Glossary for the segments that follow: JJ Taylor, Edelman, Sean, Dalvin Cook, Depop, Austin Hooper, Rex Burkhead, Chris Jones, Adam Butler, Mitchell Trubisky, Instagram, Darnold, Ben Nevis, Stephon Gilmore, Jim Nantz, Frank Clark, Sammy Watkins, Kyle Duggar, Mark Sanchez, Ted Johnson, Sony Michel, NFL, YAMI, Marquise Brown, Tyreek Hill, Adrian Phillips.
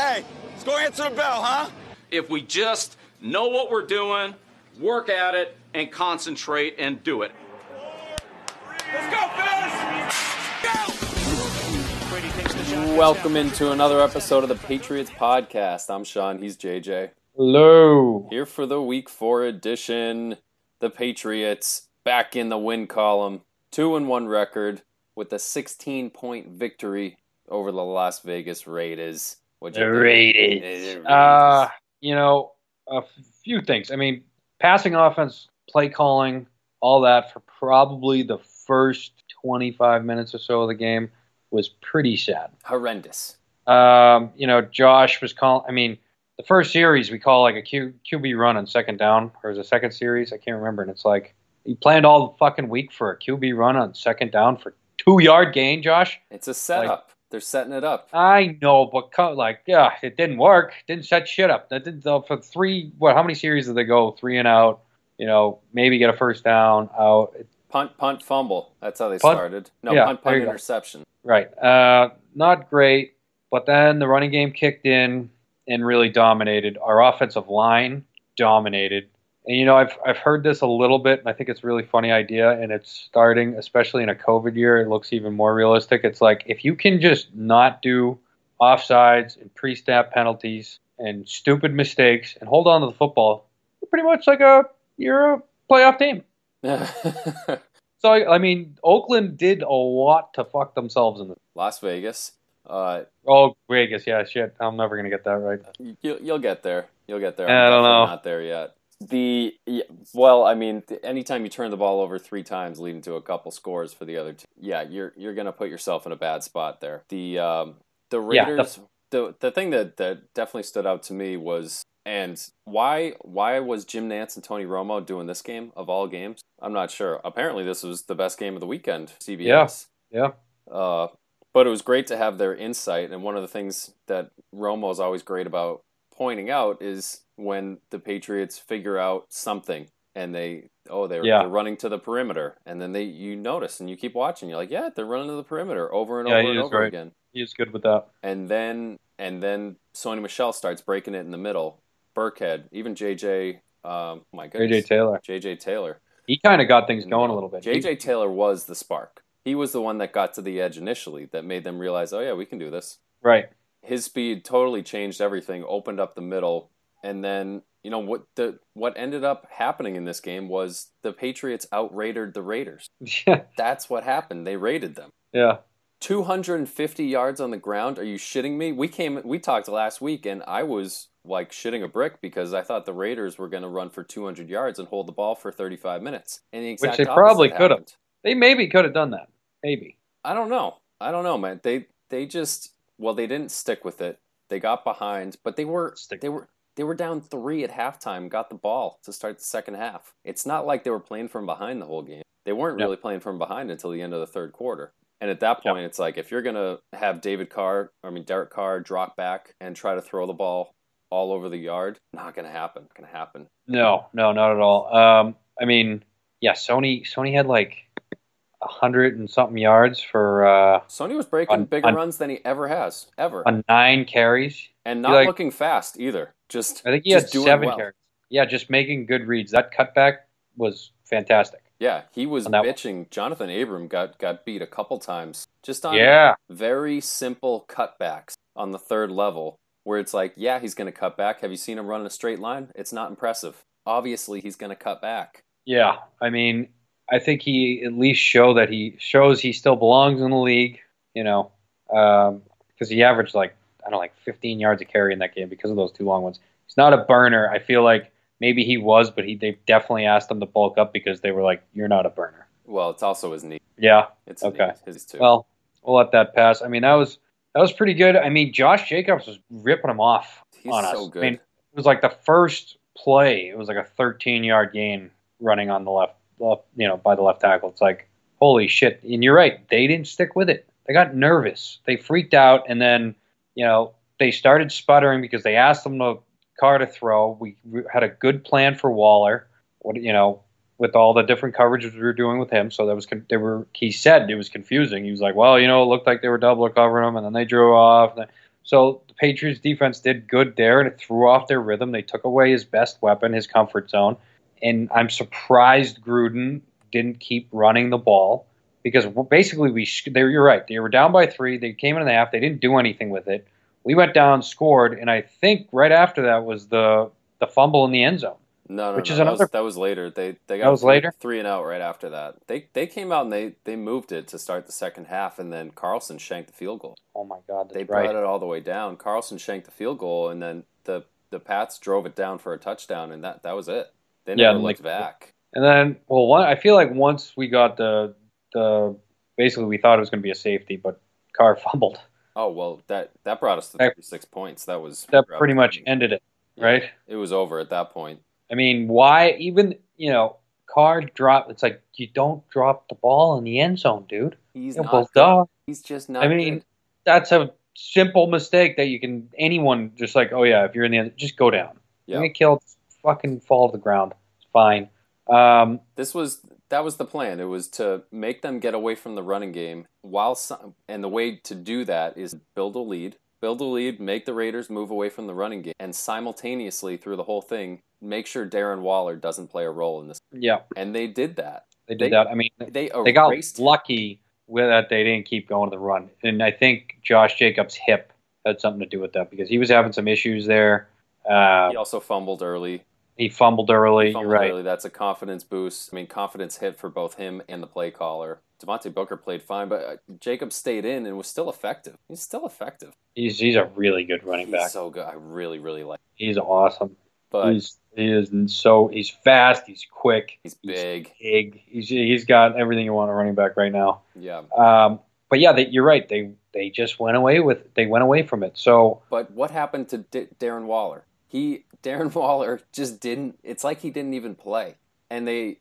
Hey, let's go answer the bell, huh? If we just know what we're doing, work at it, and concentrate and do it. 4, 3, let's go, fellas! Go! Welcome into another episode of the Patriots Podcast. I'm Sean. He's JJ. Hello. Here for the Week 4 edition. The Patriots back in the win column. 2-1 record with a 16-point victory over the Las Vegas Raiders. Raiders. A few things. I mean, passing offense, play calling, all that for probably the first 25 minutes or so of the game was pretty sad. Horrendous. Josh was calling. I mean, the first series we call like a QB run on second down, or is it second series? I can't remember. And it's like he planned all the fucking week for a QB run on second down for 2-yard gain, Josh. It's a setup. They're setting it up. I know, but it didn't work. Didn't set shit up. That didn't for three. What? How many series did they go? 3 and out. Maybe get a first down out. Punt, fumble. That's how they started. No, yeah, punt, interception. Right. Not great. But then the running game kicked in and really dominated. Our offensive line dominated. And I've heard this a little bit, and I think it's a really funny idea, and it's starting, especially in a COVID year, it looks even more realistic. It's like, if you can just not do offsides and pre-snap penalties and stupid mistakes and hold on to the football, you're pretty much like you're a playoff team. So, I mean, Oakland did a lot to fuck themselves in the Las Vegas. Vegas, yeah, shit. I'm never going to get that right. You'll get there. I don't know. I'm not there yet. Anytime you turn the ball over 3 times, leading to a couple scores for the other team, yeah, you're gonna put yourself in a bad spot there. The Raiders, yeah, the thing that definitely stood out to me was, and why was Jim Nantz and Tony Romo doing this game of all games? I'm not sure. Apparently, this was the best game of the weekend. CBS, yeah. But it was great to have their insight. And one of the things that Romo is always great about pointing out is when the Patriots figure out something and they're running to the perimeter, and then you notice and you keep watching. You're like, yeah, they're running to the perimeter over and over and over again. He's good with that. And then Sony Michel starts breaking it in the middle. Burkhead, even JJ. My goodness, JJ Taylor. He kind of got things going a little bit. JJ Taylor was the spark. He was the one that got to the edge initially that made them realize, oh yeah, we can do this. Right. His speed totally changed everything. Opened up the middle. And then, what ended up happening in this game was the Patriots out-raided the Raiders. That's what happened. They raided them. Yeah. 250 yards on the ground. Are you shitting me? We talked last week, and I was like shitting a brick because I thought the Raiders were going to run for 200 yards and hold the ball for 35 minutes. And the exact opposite happened. Which they probably could have. They maybe could have done that. Maybe. I don't know, man. They just, they didn't stick with it. They got behind, but they were down 3 at halftime, got the ball to start the second half. It's not like they were playing from behind the whole game. They weren't really playing from behind until the end of the third quarter. And at that point, it's like, if you're going to have Derek Carr drop back and try to throw the ball all over the yard, not going to happen. No, not at all. Sony had like 100 and something yards for... Sony was breaking bigger runs than he ever has, ever. On 9 carries. And not looking fast either. I think he had 7 carries. Yeah, just making good reads. That cutback was fantastic. Yeah, he was bitching. One. Jonathan Abram got beat a couple times just on very simple cutbacks on the third level where it's like, yeah, he's going to cut back. Have you seen him run in a straight line? It's not impressive. Obviously, he's going to cut back. Yeah, I mean, I think he at least shows he still belongs in the league, because he averaged 15 yards a carry in that game because of those 2 long ones. He's not a burner. I feel like maybe he was, but they definitely asked him to bulk up because they were like, you're not a burner. Well, it's also his knee. Yeah. It's okay. His too. Well, we'll let that pass. I mean, that was pretty good. I mean, Josh Jacobs was ripping him off on us. He's so good. I mean, it was like the first play. It was like a 13-yard gain running on the left, by the left tackle. It's like, holy shit. And you're right. They didn't stick with it. They got nervous. They freaked out, and then... they started sputtering because they asked them to Carr to throw. We had a good plan for Waller, with all the different coverages we were doing with him. So he said it was confusing. He was like, it looked like they were double covering him, and then they drew off. So the Patriots defense did good there, and it threw off their rhythm. They took away his best weapon, his comfort zone. And I'm surprised Gruden didn't keep running the ball, because basically you're right. They were down by 3. They came in the half. They didn't do anything with it. We went down, scored, and I think right after that was the fumble in the end zone. That was later. They got later? 3 and out right after that. They came out and they moved it to start the second half, and then Carlson shanked the field goal. Oh my God, that's right. They brought it all the way down. Carlson shanked the field goal, and then the Pats drove it down for a touchdown, and that was it. They never looked back. And then, I feel like once we got the basically we thought it was going to be a safety, but Carr fumbled. Oh, well, that brought us to 36 points. That pretty much ended it, right? Yeah, it was over at that point. I mean, why even, Carr dropped. It's like, you don't drop the ball in the end zone, dude. He's just not good. I mean, that's a simple mistake that you can, anyone just like, oh yeah, if you're in the end, just go down. Yeah. You get killed, fucking fall to the ground. It's fine. That was the plan. It was to make them get away from the running game, and the way to do that is build a lead, make the Raiders move away from the running game, and simultaneously through the whole thing, make sure Darren Waller doesn't play a role in this. Yeah. And they did that. They did that. I mean, they got lucky with that they didn't keep going to the run. And I think Josh Jacobs' hip had something to do with that, because he was having some issues there. He also fumbled early. He fumbled early. That's a confidence boost. I mean, confidence hit for both him and the play caller. Devontae Booker played fine, but Jacobs stayed in and was still effective. He's still effective. He's a really good running back. He's so good. I really, really like him. He's awesome. But he's fast. He's quick. He's big. He's got everything you want in a running back right now. Yeah. But yeah, you're right. They just went away with it. They went away from it. So. But what happened to Darren Waller? Darren Waller just didn't. It's like he didn't even play. And they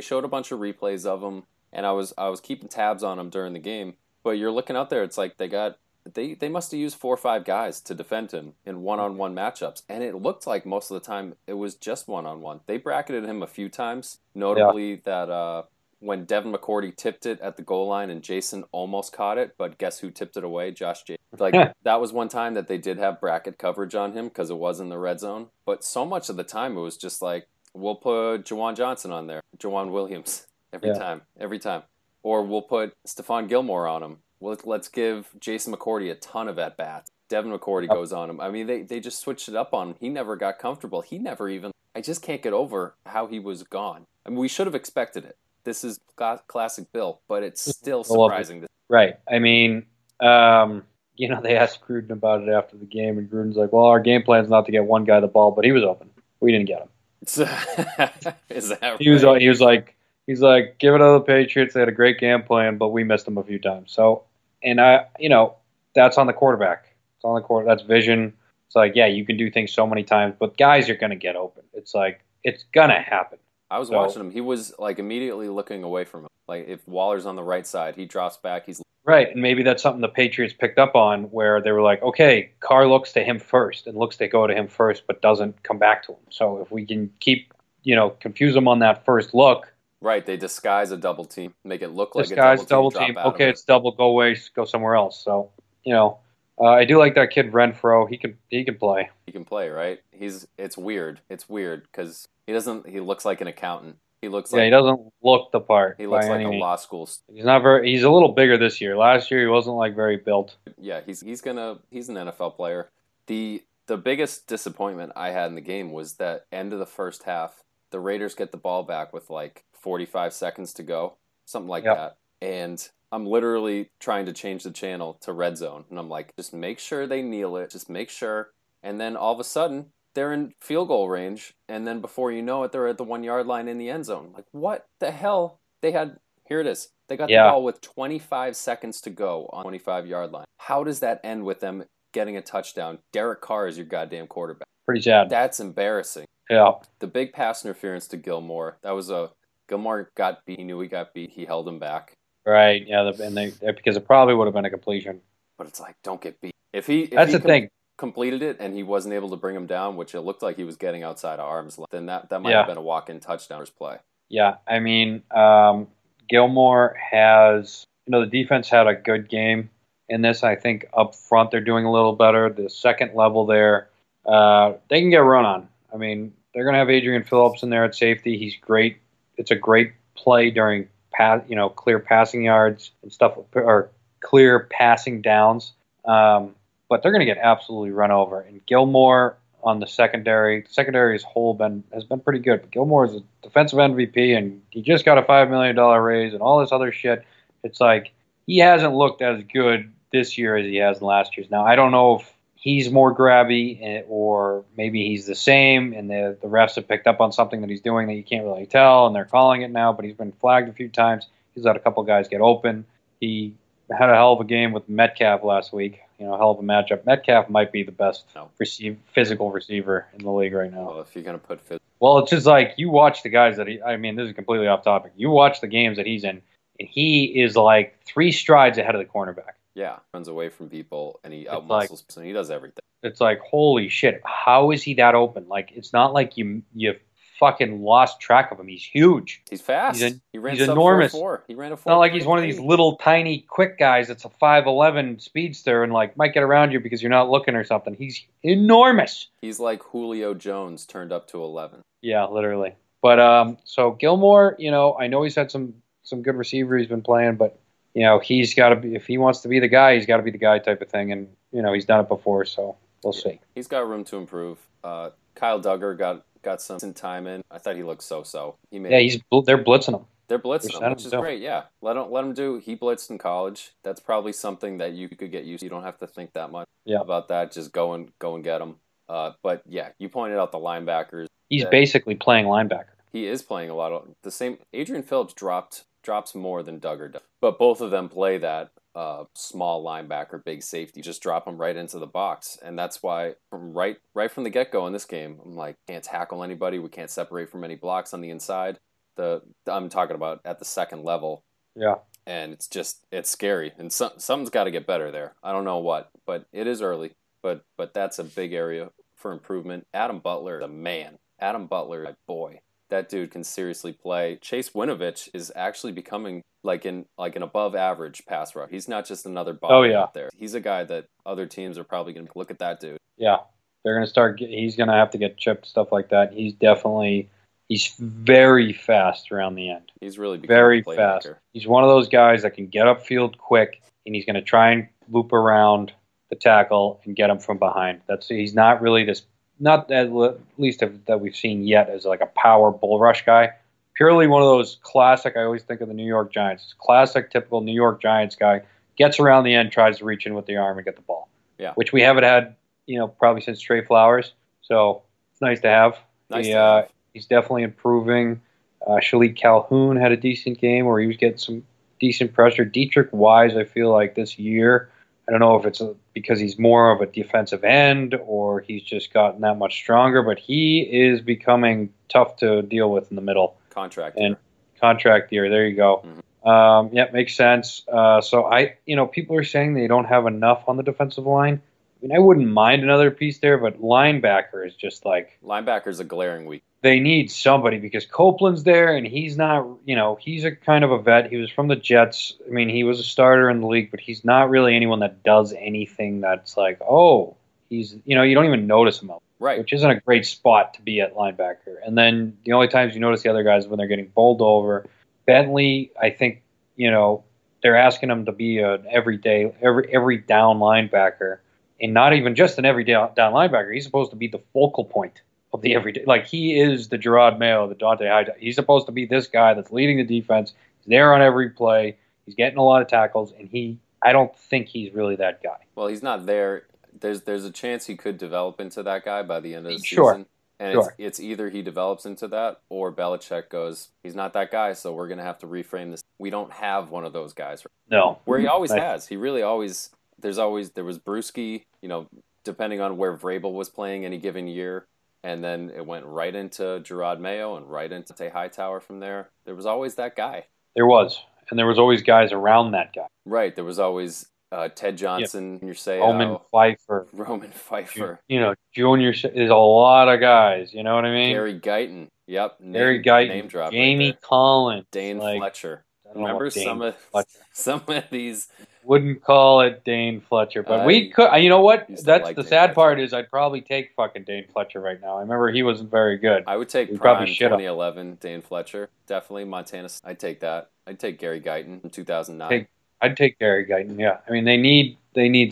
showed a bunch of replays of him. And I was keeping tabs on him during the game. But you're looking out there. It's like they must have used 4 or 5 guys to defend him in one-on-one matchups. And it looked like most of the time it was just one-on-one. They bracketed him a few times, notably that when Devin McCourty tipped it at the goal line and Jason almost caught it, but guess who tipped it away? Josh Jacobs. That was one time that they did have bracket coverage on him because it was in the red zone. But so much of the time it was just like, we'll put Juwan Johnson on there, Juwan Williams every time. Or we'll put Stephon Gilmore on him. Let's give Jason McCourty a ton of at-bats. Devin McCourty goes on him. I mean, they just switched it up on him. He never got comfortable. I just can't get over how he was gone. I mean, we should have expected it. This is classic Bill, but it's still surprising. Right. I mean, they asked Gruden about it after the game, and Gruden's like, well, our game plan's not to get one guy the ball, but he was open. We didn't get him. Is that right? He's like, give it to the Patriots. They had a great game plan, but we missed them a few times. So, and that's on the quarterback. It's on the quarterback. That's vision. It's like, yeah, you can do things so many times, but guys are going to get open. It's like, it's going to happen. I was watching him. He was like immediately looking away from him. Like if Waller's on the right side, he drops back. He's right. And maybe that's something the Patriots picked up on, where they were like, okay, Carr looks to him first and looks to go to him first, but doesn't come back to him. So if we can keep, confuse him on that first look. Right, they disguise a double team, make it look like disguise a double team. Okay, it's double. Go away, go somewhere else. So I do like that kid Renfro. He can play. He can play, right? It's weird. It's weird because he doesn't. He looks like an accountant. He looks. He doesn't look the part. He looks like a law school student. He's a little bigger this year. Last year he wasn't very built. Yeah, he's an NFL player. The biggest disappointment I had in the game was that end of the first half. The Raiders get the ball back with 45 seconds to go, something like that. And I'm literally trying to change the channel to red zone. And I'm like, just make sure they kneel it. Just make sure. And then all of a sudden, they're in field goal range. And then before you know it, they're at the 1-yard line in the end zone. Like, what the hell? Here it is. They got the ball with 25 seconds to go on the 25-yard line. How does that end with them getting a touchdown? Derek Carr is your goddamn quarterback. Pretty sad. That's embarrassing. Yeah. The big pass interference to Gilmore. That was Gilmore got beat. He knew he got beat. He held him back. Right. Yeah. Because it probably would have been a completion. But it's like, don't get beat. If he completed it and he wasn't able to bring him down, which it looked like he was getting outside of arm's length, then that might have been a walk-in touchdowners play. Yeah. I mean, Gilmore has, the defense had a good game. in this. I think up front they're doing a little better. The second level there, they can get run on. I mean, they're going to have Adrian Phillips in there at safety. He's great. It's a great play during clear passing yards and stuff, or clear passing downs. But they're going to get absolutely run over. And Gilmore on the secondary. The secondary's whole has been pretty good. But Gilmore is a defensive MVP, and he just got a $5 million raise and all this other shit. It's like he hasn't looked as good this year as he has in last year's. Now, I don't know if he's more grabby or maybe he's the same, and the refs have picked up on something that he's doing that you can't really tell, and they're calling it now, but he's been flagged a few times. He's let a couple guys get open. He had a hell of a game with Metcalf last week. You know, hell of a matchup. Metcalf might be the best physical receiver in the league right now. Well, if you're going to put physical. Well, it's just like you watch the guys that he – I mean, this is completely off topic. You watch the games that he's in, and he is like three strides ahead of the cornerback. Yeah, runs away from people, and he outmuscles people, and he does everything. It's like, holy shit, how is he that open? Like, it's not like you fucking lost track of him. He's huge. He's fast. He's enormous. 4-4. He ran a 4-4. It's not like he's one of these little tiny quick guys that's a 5'11 speedster and like might get around you because you're not looking or something. He's enormous. He's like Julio Jones turned up to 11. Yeah, literally. But so Gilmore, you know, I know he's had some good receiver he's been playing, but you know, he's got to be, if he wants to be the guy, he's got to be the guy type of thing. And, you know, he's done it before, so we'll see. He's got room to improve. Kyle Duggar got some time in. I thought he looked so-so. They're blitzing him. They're blitzing him, which is great, yeah. Let him do. He blitzed in college. That's probably something that you could get used to. You don't have to think that much about that. Just go and get him. But, yeah, you pointed out the linebackers. He's basically playing linebacker. He is playing a lot of the same. Adrian Phillips drops more than Duggar does. But both of them play that small linebacker, big safety. Just drop them right into the box. And that's why from right from the get-go in this game, I'm like, can't tackle anybody. We can't separate from any blocks on the inside. I'm talking about at the second level. Yeah. And it's scary. And something's got to get better there. I don't know what, but it is early. But that's a big area for improvement. Adam Butler, the man. Adam Butler, my boy. That dude can seriously play. Chase Winovich is actually becoming like an above average pass rusher. He's not just another body out there. He's a guy that other teams are probably going to look at that dude. Yeah, they're going to start. He's going to have to get chipped, stuff like that. He's very fast around the end. He's really very fast. He's one of those guys that can get upfield quick, and he's going to try and loop around the tackle and get him from behind. He's not really this. Not at least that we've seen yet as like a power bull rush guy. Purely one of those classic, I always think of the New York Giants. Classic, typical New York Giants guy. Gets around the end, tries to reach in with the arm and get the ball. Yeah. Which we haven't had, you know, probably since Trey Flowers. So it's nice to have. He's definitely improving. Shalik Calhoun had a decent game where he was getting some decent pressure. Dietrich Wise, I feel like this year, I don't know if it's because he's more of a defensive end or he's just gotten that much stronger, but he is becoming tough to deal with in the middle. Contract year. There you go. Mm-hmm. Yeah, makes sense. So people are saying they don't have enough on the defensive line. I mean, I wouldn't mind another piece there, but linebacker is just like linebacker's a glaring weak. They need somebody because Copeland's there and he's not, you know, he's a kind of a vet. He was from the Jets. I mean, he was a starter in the league, but he's not really anyone that does anything that's like, oh, he's, you know, you don't even notice him out. Right. Which isn't a great spot to be at linebacker. And then the only times you notice the other guys is when they're getting bowled over. Bentley, I think, you know, they're asking him to be an every down linebacker and not even just an every down linebacker. He's supposed to be the focal point of the everyday, like he is the Jerod Mayo, the Dante Hyde. He's supposed to be this guy that's leading the defense. He's there on every play. He's getting a lot of tackles, and I don't think he's really that guy. Well, he's not there. There's a chance he could develop into that guy by the end of the season. And it's either he develops into that or Belichick goes, he's not that guy, so we're going to have to reframe this. We don't have one of those guys. No. Where he always has. He really always, there was Bruschi, you know, depending on where Vrabel was playing any given year. And then it went right into Jerod Mayo and right into Tay Hightower from there. There was always that guy. There was. And there was always guys around that guy. Right. There was always Ted Johnson, yeah. Roman Pfeiffer. You know, Junior. There's a lot of guys. You know what I mean? Gary Guyton. Yep. Gary Guyton. Name drop. Jamie Collins. Dane Fletcher. Remember some of these Wouldn't call it Dane Fletcher, but we could. You know what? That's like the sad part is I'd probably take fucking Dane Fletcher right now. I remember he wasn't very good. I would take prime 2011 Dane Fletcher. Definitely Montana. I'd take that. I'd take Gary Guyton in 2009. I'd take Gary Guyton, yeah. I mean, they need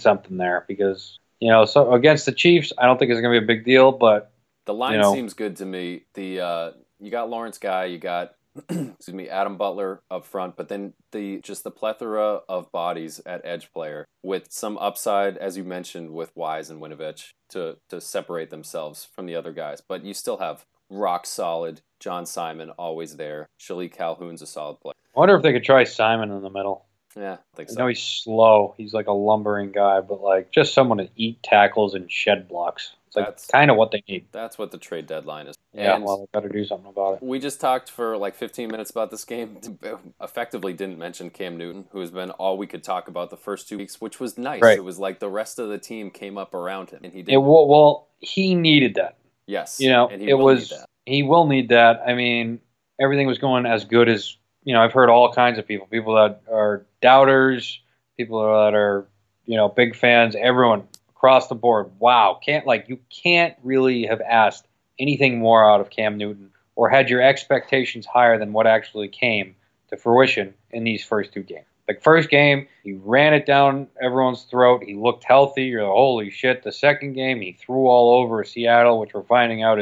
something there because, you know, so against the Chiefs, I don't think it's going to be a big deal, but the line seems good to me. The you got Lawrence Guy, you got excuse me, Adam Butler up front, but then the plethora of bodies at edge player with some upside, as you mentioned, with Wise and Winovich to separate themselves from the other guys. But you still have rock solid John Simon always there. Shalik Calhoun's a solid player. I wonder if they could try Simon in the middle. Yeah, I think so. I know he's slow. He's like a lumbering guy, but like just someone to eat tackles and shed blocks. It's like that's kind of what they need. That's what the trade deadline is. Yeah, and well, we got to do something about it. We just talked for like 15 minutes about this game. Effectively didn't mention Cam Newton, who has been all we could talk about the first 2 weeks, which was nice. Right. It was like the rest of the team came up around him, and he did. Well, he needed that. Yes. You know, and he will need that. I mean, everything was going as good as, you know, I've heard all kinds of people that are doubters, people that are, you know, big fans, everyone across the board. Wow, you can't really have asked anything more out of Cam Newton or had your expectations higher than what actually came to fruition in these first two games. Like, first game, he ran it down everyone's throat. He looked healthy. You're like, holy shit. The second game, he threw all over Seattle, which we're finding out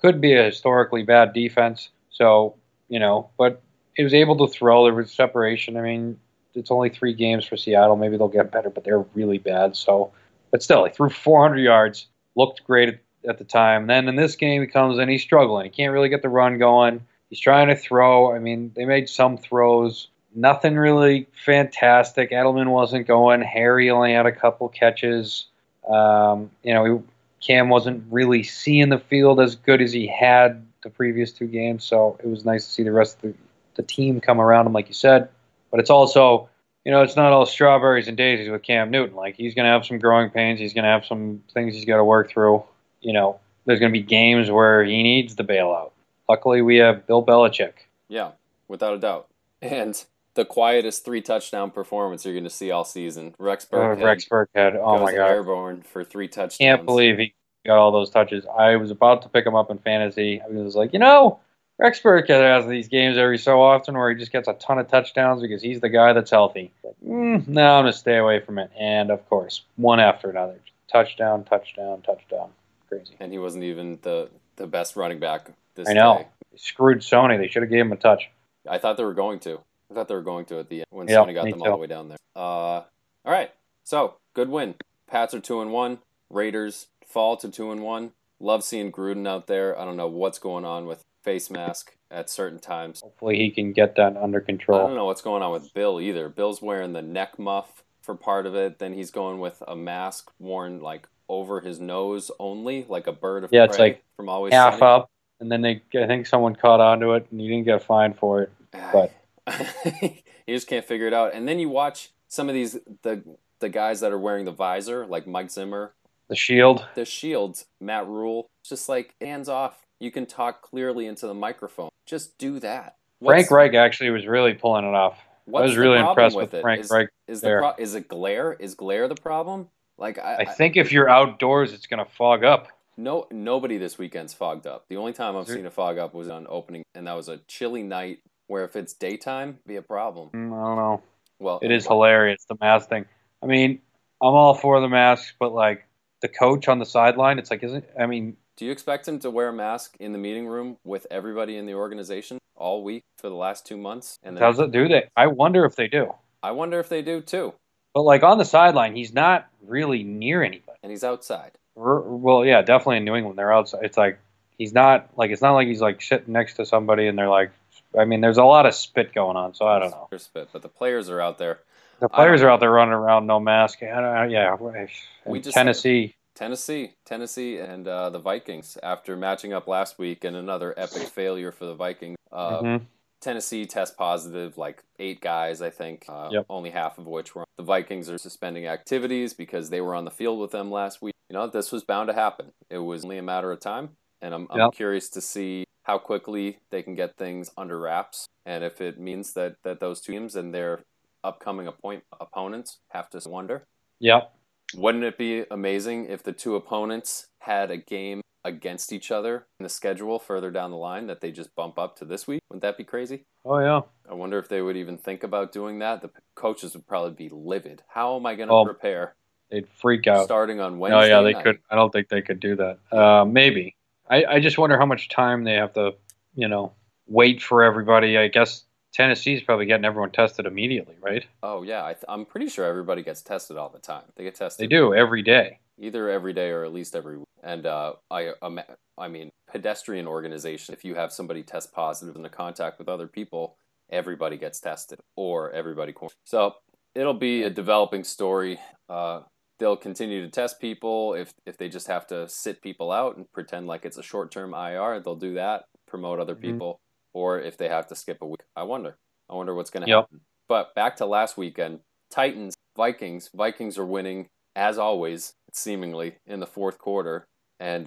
could be a historically bad defense. So, you know, but he was able to throw. There was separation. I mean, it's only 3 games for Seattle. Maybe they'll get better, but they're really bad. So, but still, he threw 400 yards, looked great at the time. Then in this game, he comes in, he's struggling. He can't really get the run going. He's trying to throw. I mean, they made some throws. Nothing really fantastic. Edelman wasn't going. Harry only had a couple catches. You know, Cam wasn't really seeing the field as good as he had the previous 2 games. So it was nice to see the rest of the team come around him, like you said. But it's also, you know, it's not all strawberries and daisies with Cam Newton. Like, he's going to have some growing pains. He's going to have some things he's got to work through. You know, there's going to be games where he needs the bailout. Luckily, we have Bill Belichick. Yeah, without a doubt. And the quietest 3 touchdown performance you're going to see all season. Rex Burkhead. Oh, my God. Airborne for 3 touchdowns. Can't believe he got all those touches. I was about to pick him up in fantasy. I was like, you know, Rex Burkhead has these games every so often where he just gets a ton of touchdowns because he's the guy that's healthy. No, I'm going to stay away from it. And, of course, one after another. Touchdown, touchdown, touchdown. Crazy. And he wasn't even the best running back this day. I know. They screwed Sony. They should have gave him a touch. I thought they were going to at the end when Sony got them all the way down there. All right. So, good win. Pats are 2-1. Raiders fall to 2-1. Love seeing Gruden out there. I don't know what's going on with face mask at certain times. Hopefully he can get that under control. I don't know what's going on with Bill either. Bill's wearing the neck muff for part of it. Then he's going with a mask worn like over his nose only, like a bird of prey. Yeah, it's like from Always Sunny. Half up, and then I think someone caught onto it, and he didn't get fined for it. But you just can't figure it out. And then you watch some of these the guys that are wearing the visor, like Mike Zimmer, the shield, Matt Rule. It's just like hands off. You can talk clearly into the microphone. Just do that. Frank Reich actually was really pulling it off. I was really impressed with Frank Reich. Is it glare? Is glare the problem? Like I think if you're outdoors, it's going to fog up. No, nobody this weekend's fogged up. The only time I've seen it fog up was on opening, and that was a chilly night where if it's daytime, it'd be a problem. I don't know. Well, it is hilarious, the mask thing. I mean, I'm all for the masks, but like the coach on the sideline, it's like, do you expect him to wear a mask in the meeting room with everybody in the organization all week for the last 2 months? And then do they? I wonder if they do. I wonder if they do too. But like on the sideline, he's not really near anybody, and he's outside. Well, yeah, definitely in New England, they're outside. It's like he's not like it's not like he's like sitting next to somebody, and they're like, I mean, there's a lot of spit going on, so I don't know. Spit, but the players are out there. The players are out there running around no mask. Tennessee and the Vikings, after matching up last week and another epic failure for the Vikings. Tennessee test positive, like 8 guys, I think, only half of which were. The Vikings are suspending activities because they were on the field with them last week. You know, this was bound to happen. It was only a matter of time, and I'm curious to see how quickly they can get things under wraps, and if it means that those teams and their upcoming opponents have to wonder. Yep. Wouldn't it be amazing if the two opponents had a game against each other in the schedule further down the line that they just bump up to this week? Wouldn't that be crazy? Oh, yeah. I wonder if they would even think about doing that. The coaches would probably be livid. How am I going to prepare? They'd freak out. Starting on Wednesday night. Oh, yeah, they could. I don't think they could do that. Maybe. I just wonder how much time they have to, wait for everybody. I guess Tennessee's probably getting everyone tested immediately, right? Oh, yeah. I'm pretty sure everybody gets tested all the time. They get tested. They do, every day. Either every day or at least every week. And I mean, pedestrian organization, if you have somebody test positive in the contact with other people, everybody gets tested or everybody quarantined. So it'll be a developing story. They'll continue to test people. If they just have to sit people out and pretend like it's a short-term IR, they'll do that, promote other people. Or if they have to skip a week. I wonder what's going to happen. But back to last weekend, Titans, Vikings. Vikings are winning, as always, seemingly, in the fourth quarter. And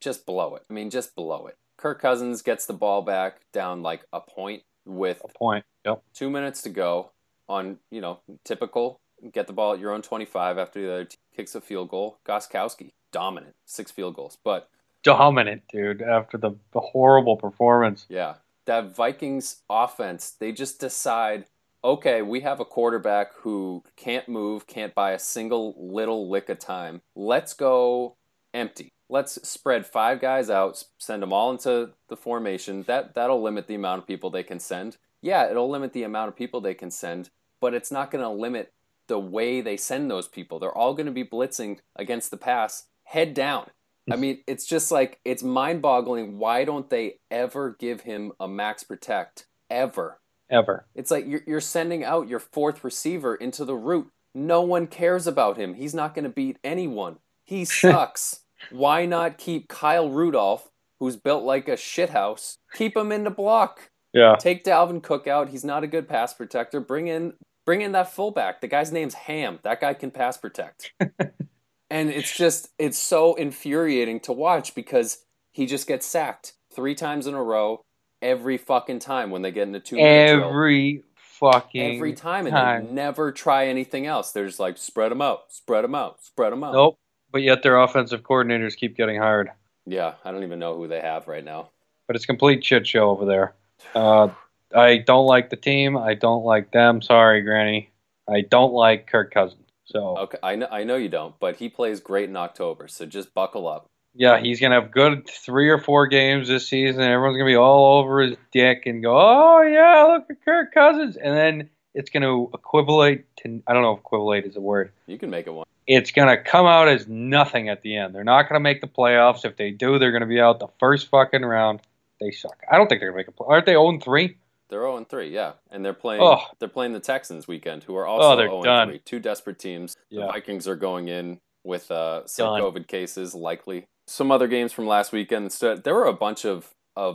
just blow it. I mean, just blow it. Kirk Cousins gets the ball back down like a point with 2 minutes to go on, typical get the ball at your own 25 after the other team kicks a field goal. Gostkowski, dominant, 6 field goals. But dominant, dude, after the horrible performance. Yeah. That Vikings offense, they just decide, okay, we have a quarterback who can't move, can't buy a single little lick of time. Let's go empty. Let's spread 5 guys out, send them all into the formation. That'll limit the amount of people they can send. Yeah, it'll limit the amount of people they can send, but it's not going to limit the way they send those people. They're all going to be blitzing against the pass, head down. I mean, it's just like, it's mind-boggling. Why don't they ever give him a max protect? Ever. It's like you're sending out your 4th receiver into the route. No one cares about him. He's not going to beat anyone. He sucks. Why not keep Kyle Rudolph, who's built like a shithouse, keep him in the block? Yeah. Take Dalvin Cook out. He's not a good pass protector. Bring in that fullback. The guy's name's Ham. That guy can pass protect. And it's so infuriating to watch because he just gets sacked 3 times in a row every fucking time when they get into 2 minutes. Every time. And they never try anything else. They're just like, spread them out. Nope. But yet their offensive coordinators keep getting hired. Yeah, I don't even know who they have right now. But it's a complete shit show over there. I don't like the team. I don't like them. Sorry, Granny. I don't like Kirk Cousins. So okay, I know you don't, but he plays great in October, so just buckle up. Yeah, he's going to have good 3 or 4 games this season, and everyone's going to be all over his dick and go, oh, yeah, look at Kirk Cousins. And then it's going to I don't know if equivalate is a word. You can make it one. It's going to come out as nothing at the end. They're not going to make the playoffs. If they do, they're going to be out the first fucking round. They suck. I don't think they're going to make a play. Aren't they 0-3? They're 0-3, yeah. And they're playing the Texans weekend, who are also 0-3. 2 desperate teams. Yeah. The Vikings are going in with some COVID cases, likely. Some other games from last weekend. So there were a bunch of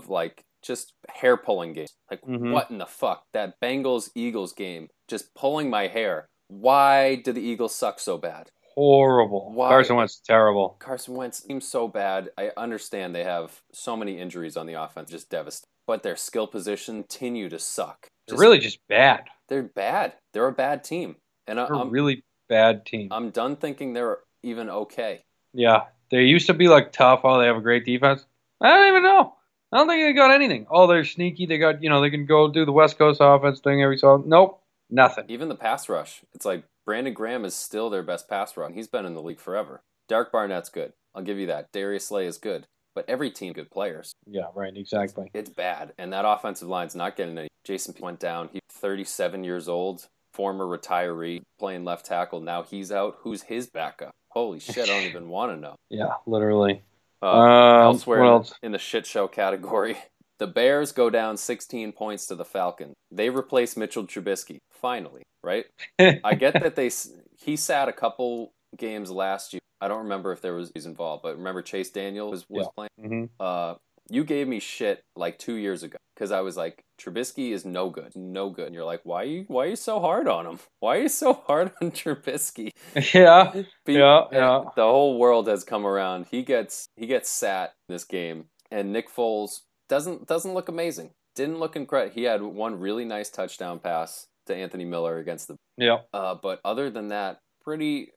like, just hair-pulling games. Like, what in the fuck? That Bengals-Eagles game, just pulling my hair. Why do the Eagles suck so bad? Horrible. Why? Carson Wentz is terrible. Carson Wentz seems so bad. I understand they have so many injuries on the offense, just devastating. But their skill position continue to suck. They're really just bad. They're bad. They're a bad team. And they're a really bad team. I'm done thinking they're even okay. Yeah. They used to be like tough. Oh, they have a great defense. I don't even know. I don't think they got anything. Oh, they're sneaky. They got, they can go do the West Coast offense thing every so often. Nope. Nothing. Even the pass rush. It's like Brandon Graham is still their best pass rusher. He's been in the league forever. Derek Barnett's good. I'll give you that. Darius Slay is good. But every team, good players. Yeah, right, exactly. It's bad, and that offensive line's not getting any. Jason P went down. He's 37 years old, former retiree, playing left tackle. Now he's out. Who's his backup? Holy shit, I don't even want to know. Yeah, literally. Elsewhere in the shit show category, the Bears go down 16 points to the Falcons. They replace Mitchell Trubisky, finally, right? I get that he sat a couple games last year. I don't remember if there was he's involved, but remember Chase Daniel was playing? Mm-hmm. You gave me shit like 2 years ago because I was like, Trubisky is no good. And you're like, why are you so hard on him? Why are you so hard on Trubisky? Yeah. The whole world has come around. He gets sat in this game, and Nick Foles doesn't look amazing. Didn't look incredible. He had one really nice touchdown pass to Anthony Miller against the. Yeah. But other than that, pretty.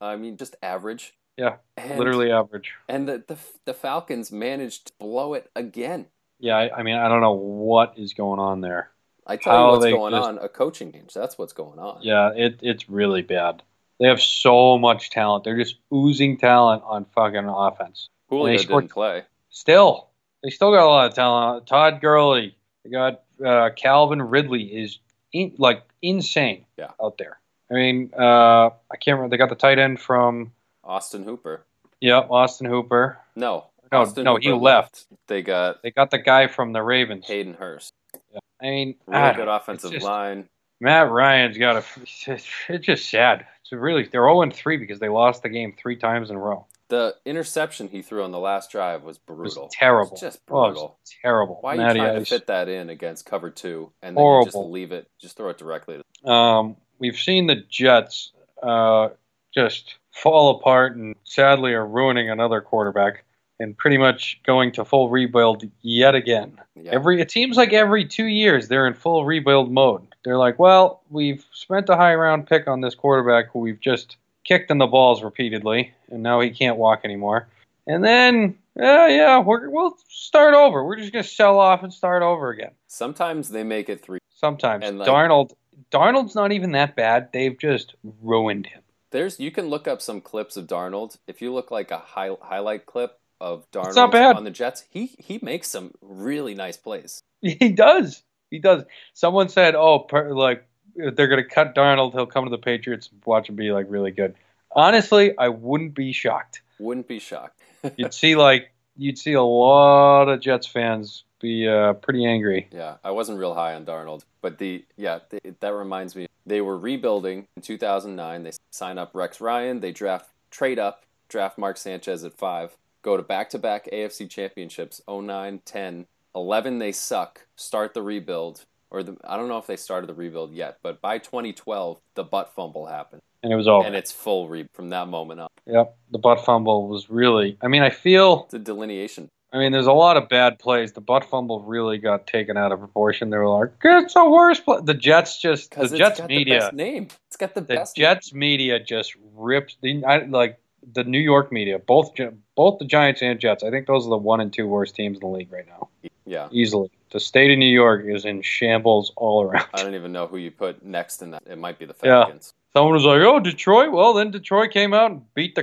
I mean, just average. Yeah, and, literally average. And the Falcons managed to blow it again. Yeah, I mean, I don't know what is going on there. I tell you what's going on, a coaching change. That's what's going on. Yeah, it's really bad. They have so much talent. They're just oozing talent on fucking offense. Julio didn't play. Still. They still got a lot of talent. Todd Gurley. They got Calvin Ridley is insane out there. I mean, I can't remember. They got the tight end from... Austin Hooper. Yeah, Austin Hooper. No, he left. They got the guy from the Ravens. Hayden Hurst. Yeah. I mean, really good offensive line. Matt Ryan's got it's just sad. It's really, they're 0-3 because they lost the game 3 times in a row. The interception he threw on the last drive was brutal. It was terrible. It was just brutal. Oh, it's terrible. Why are you trying to fit that in against cover 2 and then you just leave it, just throw it directly? We've seen the Jets just fall apart and sadly are ruining another quarterback and pretty much going to full rebuild yet again. Yeah. It seems like every 2 years they're in full rebuild mode. They're like, well, we've spent a high round pick on this quarterback who we've just kicked in the balls repeatedly, and now he can't walk anymore. And then, we'll start over. We're just going to sell off and start over again. Sometimes they make it 3. Sometimes. And Darnold's not even that bad. They've just ruined him. You can look up some clips of Darnold. If you look like a highlight clip of Darnold on the Jets, he makes some really nice plays. He does. Someone said, they're going to cut Darnold. He'll come to the Patriots and watch him be really good. Honestly, I wouldn't be shocked. You'd see a lot of Jets fans be pretty angry. Yeah, I wasn't real high on Darnold, but that reminds me. They were rebuilding in 2009. They sign up Rex Ryan. They trade up, draft Mark Sanchez at 5. Go to back-to-back AFC championships, 09, 10, 11. They suck. Start the rebuild, I don't know if they started the rebuild yet, but by 2012, the butt fumble happened, and it was over. And it's full rebuild from that moment on. Yep, the butt fumble was really. I mean, I feel it's a delineation. I mean, there's a lot of bad plays. The butt fumble really got taken out of proportion. They were like, it's the worst play. The Jets just, the Jets media. It's got the best name. It's got the best The Jets name. Media just ripped, the New York media, both the Giants and Jets. I think those are the 1 and 2 worst teams in the league right now. Yeah. Easily. The state of New York is in shambles all around. I don't even know who you put next in that. It might be the Falcons. Yeah. Someone was like, oh, Detroit. Well, then Detroit came out and they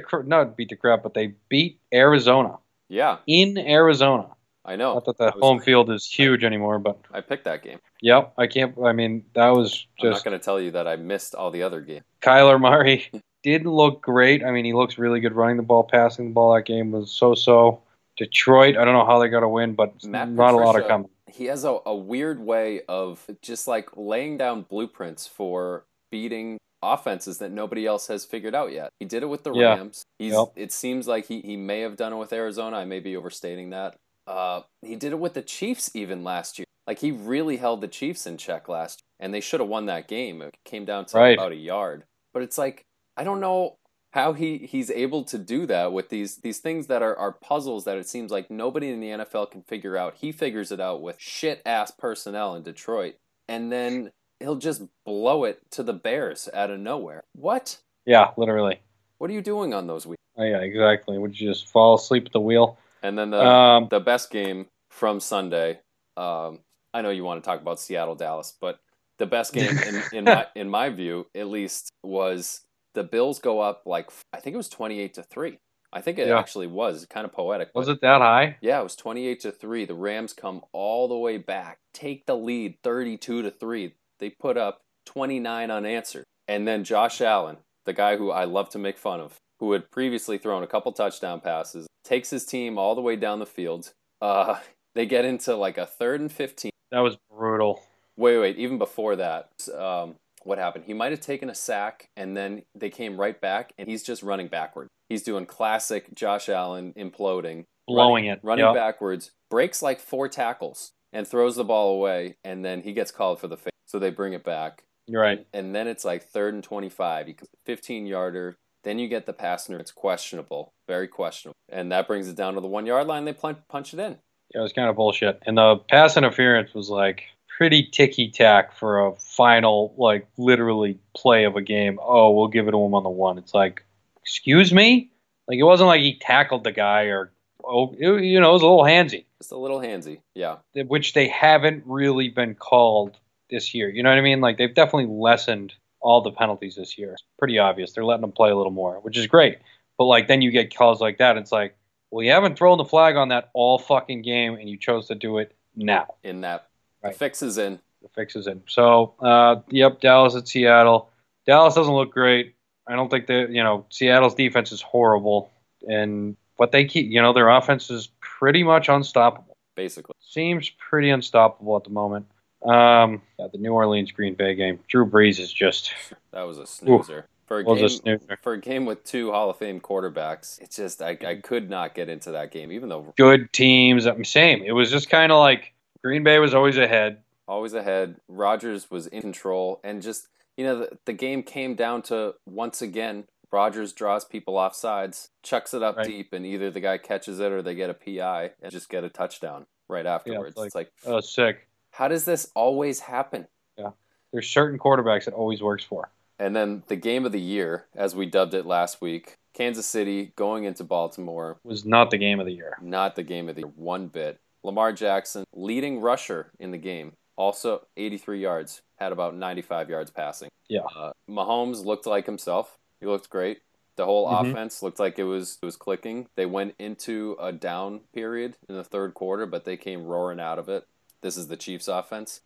beat Arizona. Yeah. In Arizona. I know. Not that the home field is huge anymore, but... I picked that game. Yep. that was just... I'm not going to tell you that I missed all the other games. Kyler Murray didn't look great. I mean, he looks really good running the ball, passing the ball. That game was so-so. Detroit, I don't know how they got to win, but not a lot of coming. He has a weird way of just, laying down blueprints for beating offenses that nobody else has figured out yet. He did it with the Rams. It seems like he may have done it with Arizona. I may be overstating that. He did it with the Chiefs even last year. He really held the Chiefs in check last year, and they should have won that game. It came down to about a yard. But it's I don't know how he's able to do that with these things that are puzzles that it seems like nobody in the NFL can figure out. He figures it out with shit-ass personnel in Detroit, and then... he'll just blow it to the Bears out of nowhere. What? Yeah, literally. What are you doing on those wheels? Oh, yeah, exactly. Would you just fall asleep at the wheel? And then the best game from Sunday. I know you want to talk about Seattle-Dallas, but the best game in my view, at least, was the Bills go up I think it was 28-3. I think it actually was kind of poetic. Was it that high? Yeah, it was 28-3. The Rams come all the way back, take the lead 32-3. They put up 29 unanswered. And then Josh Allen, the guy who I love to make fun of, who had previously thrown a couple touchdown passes, takes his team all the way down the field. They get into a 3rd and 15. That was brutal. Wait. Even before that, what happened? He might have taken a sack, and then they came right back, and he's just running backward. He's doing classic Josh Allen imploding. Running backwards. Breaks 4 tackles and throws the ball away, and then he gets called for the fake. So they bring it back. You're right. And then it's 3rd and 25. 15-yarder. Then you get the pass interference. It's questionable. Very questionable. And that brings it down to the 1-yard line. They punch it in. Yeah, it was kind of bullshit. And the pass interference was pretty ticky-tack for a final, like, literally play of a game. Oh, we'll give it to him on the one. It's like, excuse me? Like, it wasn't like he tackled the guy or, oh, you know, it was a little handsy. It's a little handsy, yeah. Which they haven't really been called this year. You know what I mean? Like, they've definitely lessened all the penalties this year. It's pretty obvious. They're letting them play a little more, which is great. But, like, then you get calls like that. It's like, well, you haven't thrown the flag on that all fucking game, and you chose to do it now. In that. Right. The fix is in. The fix is in. So, yep, Dallas at Seattle. Dallas doesn't look great. I don't think that, you know, Seattle's defense is horrible. And what they keep, you know, their offense is pretty much unstoppable. Basically. Seems pretty unstoppable at the moment. Yeah, the New Orleans-Green Bay game. Drew Brees is just... That was a snoozer. Oof. For a game with two Hall of Fame quarterbacks, it's just, I could not get into that game, even though... Good teams. Same. It was just kind of like Green Bay was always ahead. Always ahead. Rodgers was in control. And just, you know, the game came down to, once again, Rodgers draws people off sides, chucks it up deep, and either the guy catches it or they get a PI and just get a touchdown right afterwards. Yeah, it's like, oh, sick. How does this always happen? Yeah. There's certain quarterbacks it always works for. And then the game of the year, as we dubbed it last week, Kansas City going into Baltimore. Was not the game of the year. Not the game of the year, one bit. Lamar Jackson, leading rusher in the game, also 83 yards, had about 95 yards passing. Yeah. Mahomes looked like himself. He looked great. The whole offense looked like it was clicking. They went into a down period in the third quarter, but they came roaring out of it. This is the Chiefs' offense.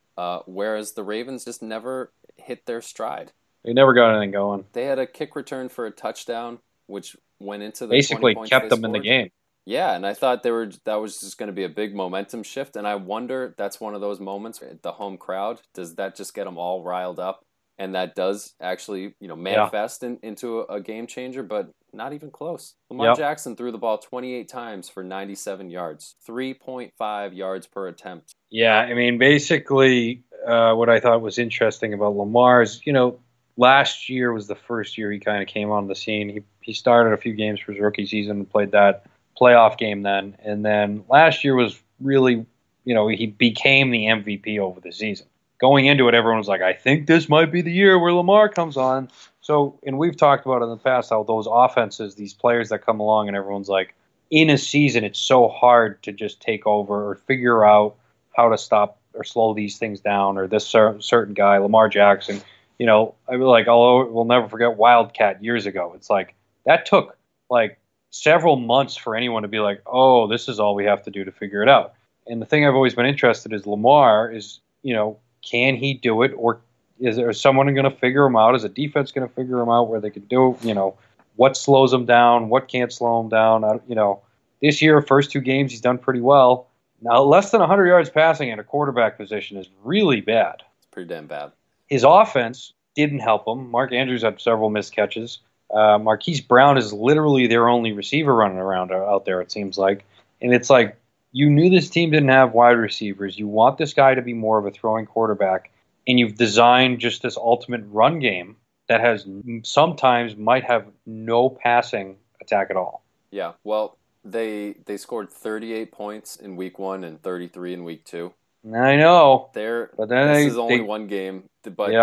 Whereas the Ravens just never hit their stride. They never got anything going. They had a kick return for a touchdown, which went into the basically kept them in the game. Yeah, and I thought that was just going to be a big momentum shift, and I wonder, that's one of those moments, the home crowd, does that just get them all riled up? And that does actually, you know, manifest into a game changer, but not even close. Lamar Jackson threw the ball 28 times for 97 yards, 3.5 yards per attempt. Yeah, I mean, basically what I thought was interesting about Lamar is, you know, last year was the first year he kind of came on the scene. He started a few games for his rookie season and played that playoff game then. And then last year was really, you know, he became the MVP over the season. Going into it, everyone was like, I think this might be the year where Lamar comes on. So, and we've talked about in the past how those offenses, these players that come along and everyone's like, in a season, it's so hard to just take over or figure out how to stop or slow these things down or this certain guy, Lamar Jackson. You know, I mean, like, we'll never forget Wildcat years ago. It's like, that took, like, several months for anyone to be like, oh, this is all we have to do to figure it out. And the thing I've always been interested is Lamar is, you know, can he do it? Or is there someone going to figure him out? Is a defense going to figure him out where they can do, you know, what slows him down? What can't slow him down? You know, this year, first two games, he's done pretty well. Now, less than 100 yards passing in a quarterback position is really bad. It's pretty damn bad. His offense didn't help him. Mark Andrews had several missed catches. Marquise Brown is literally their only receiver running around out there, it seems like. And it's like, you knew this team didn't have wide receivers. You want this guy to be more of a throwing quarterback. And you've designed just this ultimate run game that has sometimes might have no passing attack at all. Yeah, well, they scored 38 points in week one and 33 in week two. I know. This is only one game. But,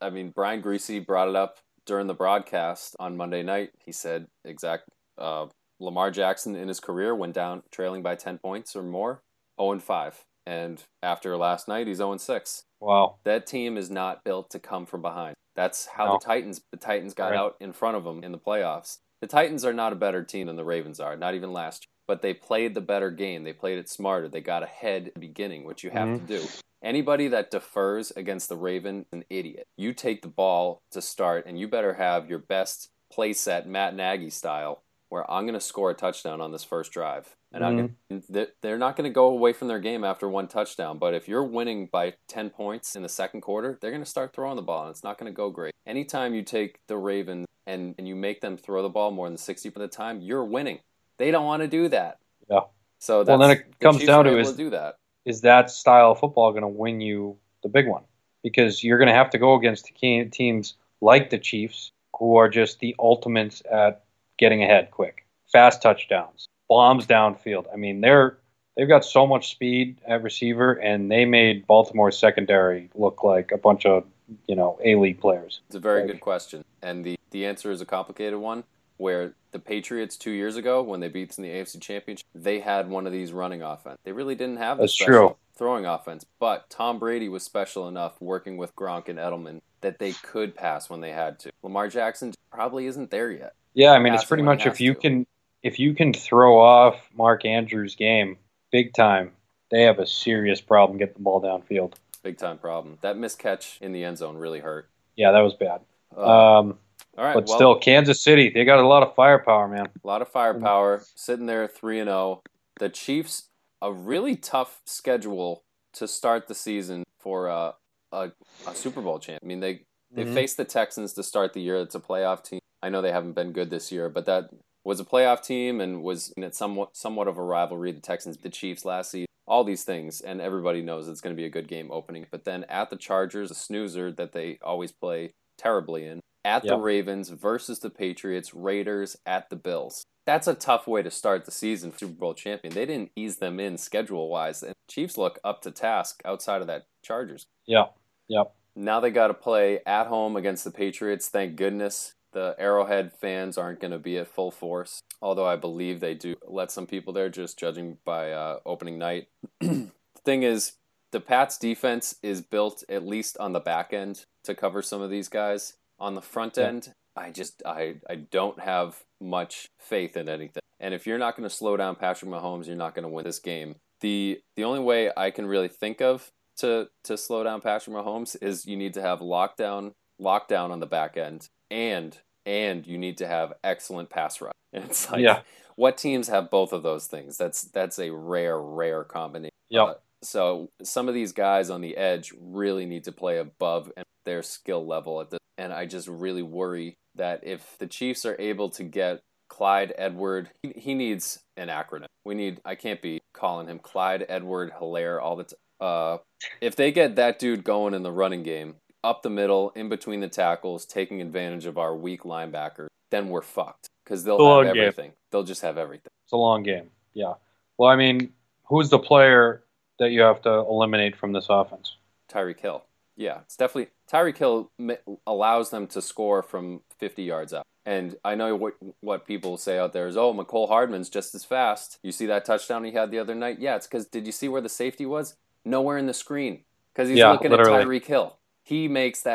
I mean, Brian Griese brought it up during the broadcast on Monday night. He said Lamar Jackson in his career went down trailing by 10 points or more, 0-5. And after last night, he's 0-6. Wow. That team is not built to come from behind. That's how the Titans got out in front of them in the playoffs. The Titans are not a better team than the Ravens are, not even last year. But they played the better game. They played it smarter. They got ahead at the beginning, which you have to do. Anybody that defers against the Ravens is an idiot. You take the ball to start, and you better have your best play set, Matt Nagy style, where I'm going to score a touchdown on this first drive. And they're not going to go away from their game after one touchdown. But if you're winning by 10 points in the second quarter, they're going to start throwing the ball, and it's not going to go great. Anytime you take the Ravens and you make them throw the ball more than 60% of the time, you're winning. They don't want to do that. Yeah. So that's, well, then it comes down to is that style of football going to win you the big one? Because you're going to have to go against teams like the Chiefs, who are just the ultimates at getting ahead quick, fast touchdowns, bombs downfield. I mean, they're They've got so much speed at receiver, and they made Baltimore's secondary look like a bunch of, you know, A-League players. It's a very good question, and the answer is a complicated one, where the Patriots 2 years ago, when they beat in the AFC Championship, they had one of these running offense. They really didn't have the special throwing offense, but Tom Brady was special enough working with Gronk and Edelman that they could pass when they had to. Lamar Jackson probably isn't there yet. Yeah, I mean, it's pretty much if you can throw off Mark Andrews' game big time, they have a serious problem getting the ball downfield. Big time problem. That miscatch in the end zone really hurt. Yeah, that was bad. All right, but well, still, Kansas City, they got a lot of firepower, man. A lot of firepower, sitting there 3-0. The Chiefs, a really tough schedule to start the season for a Super Bowl champ. I mean, they faced the Texans to start the year. It's a playoff team. I know they haven't been good this year, but that was a playoff team and was somewhat of a rivalry. The Texans, the Chiefs last season, all these things, and everybody knows it's going to be a good game opening. But then at the Chargers, a snoozer that they always play terribly in. At the Ravens versus the Patriots, Raiders at the Bills. That's a tough way to start the season for Super Bowl champion. They didn't ease them in schedule-wise. And Chiefs look up to task outside of that Chargers. Yeah, yeah. Now they got to play at home against the Patriots. Thank goodness the Arrowhead fans aren't going to be at full force, although I believe they do let some people there, just judging by opening night. The thing is, the Pats' defense is built at least on the back end to cover some of these guys. On the front end, I don't have much faith in anything. And if you're not going to slow down Patrick Mahomes, you're not going to win this game. The only way I can really think of to slow down Patrick Mahomes is you need to have lockdown on the back end, and you need to have excellent pass rush. And it's like, what teams have both of those things? That's a rare combination. Yeah. So some of these guys on the edge really need to play above their skill level at this. And I just really worry that if the Chiefs are able to get Clyde Edward, he needs an acronym. I can't be calling him Clyde Edward Hilaire all the time. If they get that dude going in the running game, up the middle, in between the tackles, taking advantage of our weak linebacker, then we're fucked. Because they'll have everything. They'll just have everything. It's a long game, yeah. Well, I mean, who's the player that you have to eliminate from this offense? Tyreek Hill. Yeah, it's definitely Tyreek Hill allows them to score from 50 yards out. And I know what people say out there is, oh, Mecole Hardman's just as fast. You see that touchdown he had the other night? Yeah, it's because, did you see where the safety was? Nowhere in the screen, because he's looking literally at Tyreek Hill. He makes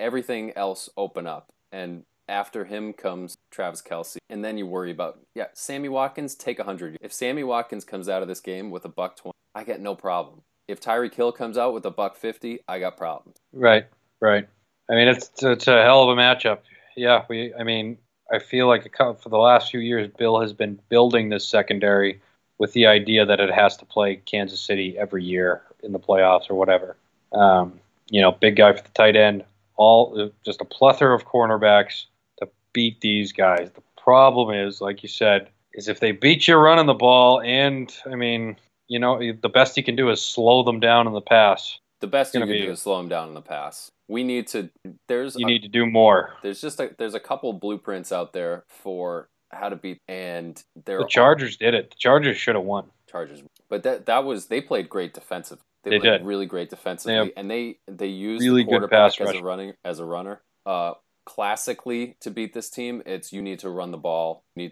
everything else open up. And after him comes Travis Kelce. And then you worry about, Sammy Watkins, take 100. If Sammy Watkins comes out of this game with a $120, I get no problem. If Tyreek Hill comes out with a $150, I got problems. Right. I mean, it's a hell of a matchup. Yeah, I feel like for the last few years, Bill has been building this secondary with the idea that it has to play Kansas City every year in the playoffs or whatever. Big guy for the tight end. Just a plethora of cornerbacks to beat these guys. The problem is, like you said, is if they beat you running the ball, and I mean, you know, the best you can do is slow them down in the pass. The best you can do is slow them down in the pass. We need to. You need to do more. There's a couple blueprints out there for how to beat, and the Chargers did it. The Chargers should have won. But they played great defensively. They played really great defensively, and they used really the quarterback good pass as a runner. Classically, to beat this team, it's you need to run the ball. You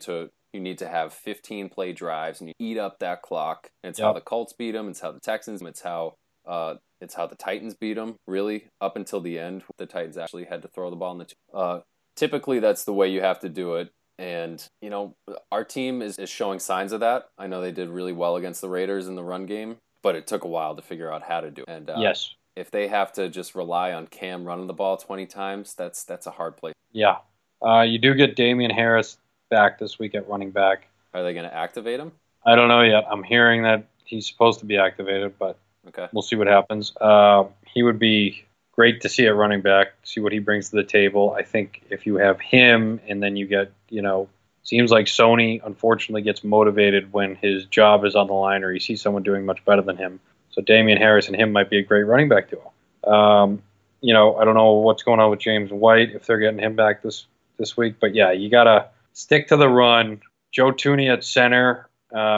need to have 15-play drives, and you eat up that clock. And it's how the Colts beat them. It's how the Texans. It's how the Titans beat them, really, up until the end. The Titans actually had to throw the ball in the typically, that's the way you have to do it. And, you know, our team is showing signs of that. I know they did really well against the Raiders in the run game, but it took a while to figure out how to do it. And if they have to just rely on Cam running the ball 20 times, that's a hard play. Yeah. You do get Damian Harris back this week at running back. Are they going to activate him? I don't know yet. I'm hearing that he's supposed to be activated, but we'll see what happens. He would be great to see at running back, see what he brings to the table. I think if you have him and then you get, seems like Sony unfortunately gets motivated when his job is on the line or he sees someone doing much better than him. So Damian Harris and him might be a great running back duo. I don't know what's going on with James White, if they're getting him back this week, but you got to stick to the run. Joe Tooney at center.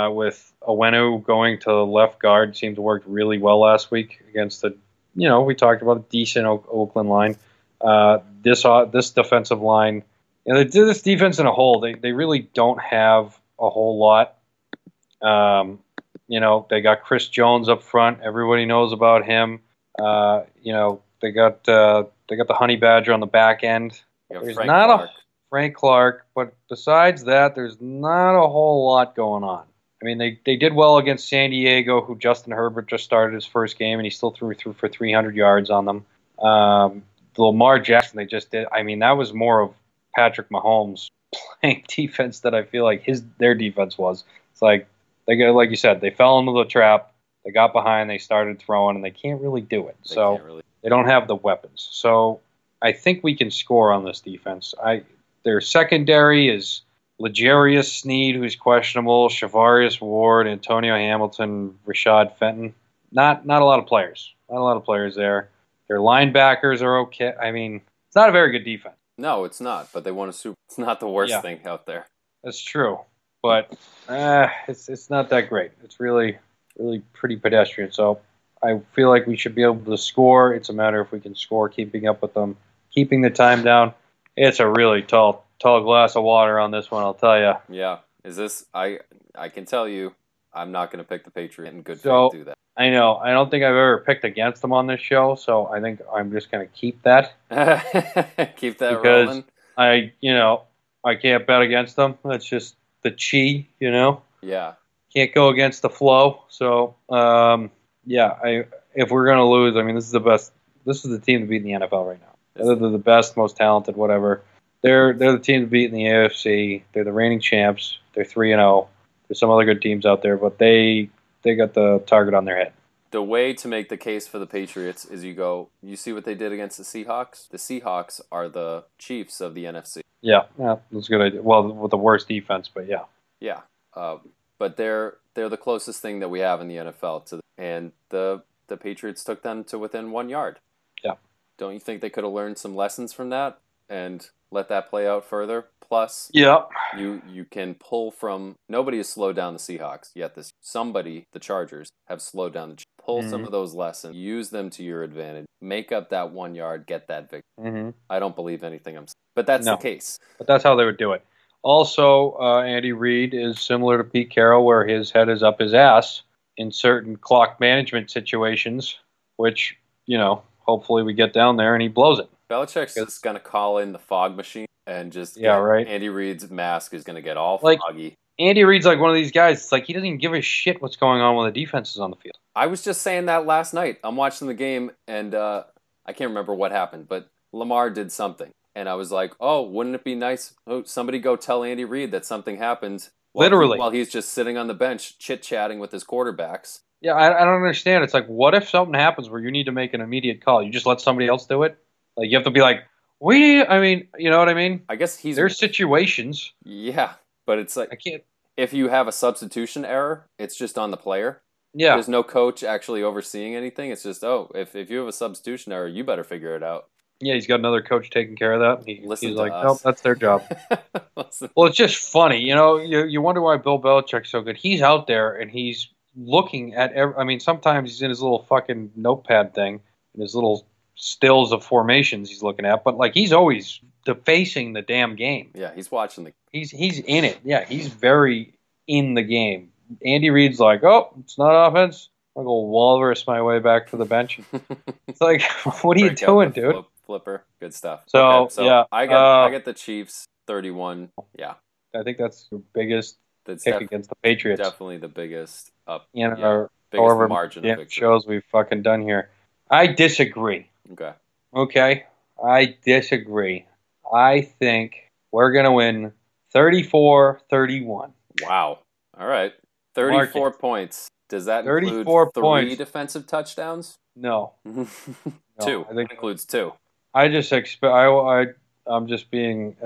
with Owenu going to left guard seemed to work really well last week against the, you know, we talked about a decent Oakland line. This defensive line, and this defense in a whole, they really don't have a whole lot. You know, they got Chris Jones up front. Everybody knows about him. You know, they got the Honey Badger on the back end. You know, there's Frank Clark, but besides that, there's not a whole lot going on. I mean, they did well against San Diego, who Justin Herbert just started his first game, and he still threw for 300 yards on them. Lamar Jackson, they just did. I mean, that was more of Patrick Mahomes playing defense that I feel like their defense was. It's like they got, like you said, they fell into the trap. They got behind. They started throwing, and they can't really do it. They don't have the weapons. So I think we can score on this defense. Their secondary is L'Jarius Sneed, who's questionable, Shavarius Ward, Antonio Hamilton, Rashad Fenton. Not a lot of players. Not a lot of players there. Their linebackers are okay. I mean, it's not a very good defense. No, it's not, but they won a Super Bowl. It's not the worst thing out there. That's true, but it's not that great. It's really, really pretty pedestrian. So I feel like we should be able to score. It's a matter if we can score, keeping up with them, keeping the time down. It's a really tall glass of water on this one, I'll tell you. Yeah. Is this? I can tell you, I'm not going to pick the Patriots in good faith to do that. I know. I don't think I've ever picked against them on this show, so I think I'm just going to keep that. Keep that rolling. I can't bet against them. That's just the chi, you know. Yeah. Can't go against the flow. So, if we're going to lose, I mean, this is the team to beat in the NFL right now. They're the best, most talented, whatever. They're the team to beat in the AFC. They're the reigning champs. They're 3-0. There's some other good teams out there, but they got the target on their head. The way to make the case for the Patriots is you see what they did against the Seahawks? The Seahawks are the Chiefs of the NFC. Yeah, that's a good idea. Well, with the worst defense, but yeah. Yeah, but they're the closest thing that we have in the NFL. And the Patriots took them to within 1 yard. Yeah. Don't you think they could have learned some lessons from that and let that play out further? Plus, you can pull from – nobody has slowed down the Seahawks yet. The Chargers, have slowed down the Chiefs. Pull some of those lessons. Use them to your advantage. Make up that 1 yard. Get that victory. Mm-hmm. I don't believe anything I'm saying. But that's the case. But that's how they would do it. Also, Andy Reid is similar to Pete Carroll, where his head is up his ass in certain clock management situations, which, you know – hopefully we get down there and he blows it. Belichick's just going to call in the fog machine and just Andy Reid's mask is going to get all foggy. Andy Reid's like one of these guys. It's like he doesn't even give a shit what's going on when the defense is on the field. I was just saying that last night. I'm watching the game and I can't remember what happened, but Lamar did something. And I was like, oh, wouldn't it be nice? Oh, somebody go tell Andy Reid that something happened. While he's just sitting on the bench chit-chatting with his quarterbacks. Yeah, I don't understand. It's like, what if something happens where you need to make an immediate call? You just let somebody else do it? Like, you have to be like, you know what I mean? I guess there's situations. Yeah, but it's like, if you have a substitution error, it's just on the player. Yeah. There's no coach actually overseeing anything. It's just, if you have a substitution error, you better figure it out. Yeah, he's got another coach taking care of that. He's like, nope, that's their job. Well, it's just funny. You know, you wonder why Bill Belichick's so good. He's out there and he's looking at sometimes he's in his little fucking notepad thing and his little stills of formations he's looking at, but like he's always defacing the damn game. Yeah, he's watching he's in it. Yeah, he's very in the game. Andy Reid's like, oh, it's not offense. I'll go walrus my way back to the bench. It's like, what are you doing, dude? Flipper, good stuff. So, okay, I get the Chiefs 31. Yeah, I think that's your biggest. That's pick against the Patriots. Definitely the biggest up. Our biggest margin of victory. Shows we've fucking done here. I disagree. Okay. I disagree. I think we're going to win 34-31. Wow. All right. 34 points. Does that include three defensive touchdowns? No. Two. I think it includes two. I just expect. I'm just being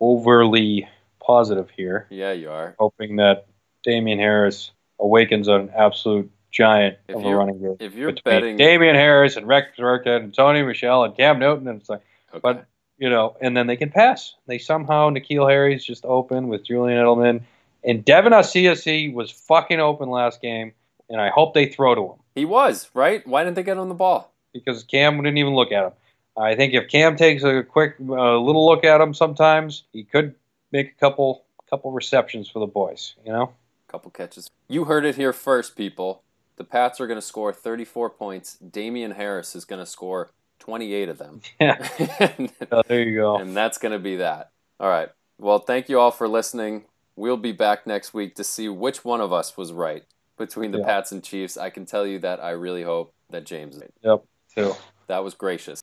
overly positive here. Yeah, you are. Hoping that Damian Harris awakens an absolute giant of a running game. If you're betting Damian Harris and Rex Burkhead and Sony Michel and Cam Newton, and it's like, but and then they can pass. They somehow N'Keal Harry's just open with Julian Edelman And Devin Asiasi was fucking open last game, and I hope they throw to him. He was, right? Why didn't they get on the ball? Because Cam didn't even look at him. I think if Cam takes a quick little look at him sometimes, he could make a couple receptions for the boys, you know? A couple catches. You heard it here first, people. The Pats are going to score 34 points. Damian Harris is going to score 28 of them. Yeah. Oh, there you go. And that's going to be that. All right. Well, thank you all for listening. We'll be back next week to see which one of us was right between the Pats and Chiefs. I can tell you that I really hope that James is right. Yep, too. That was gracious.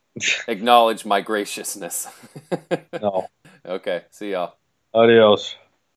Acknowledge my graciousness. No. Okay. See y'all. Adios.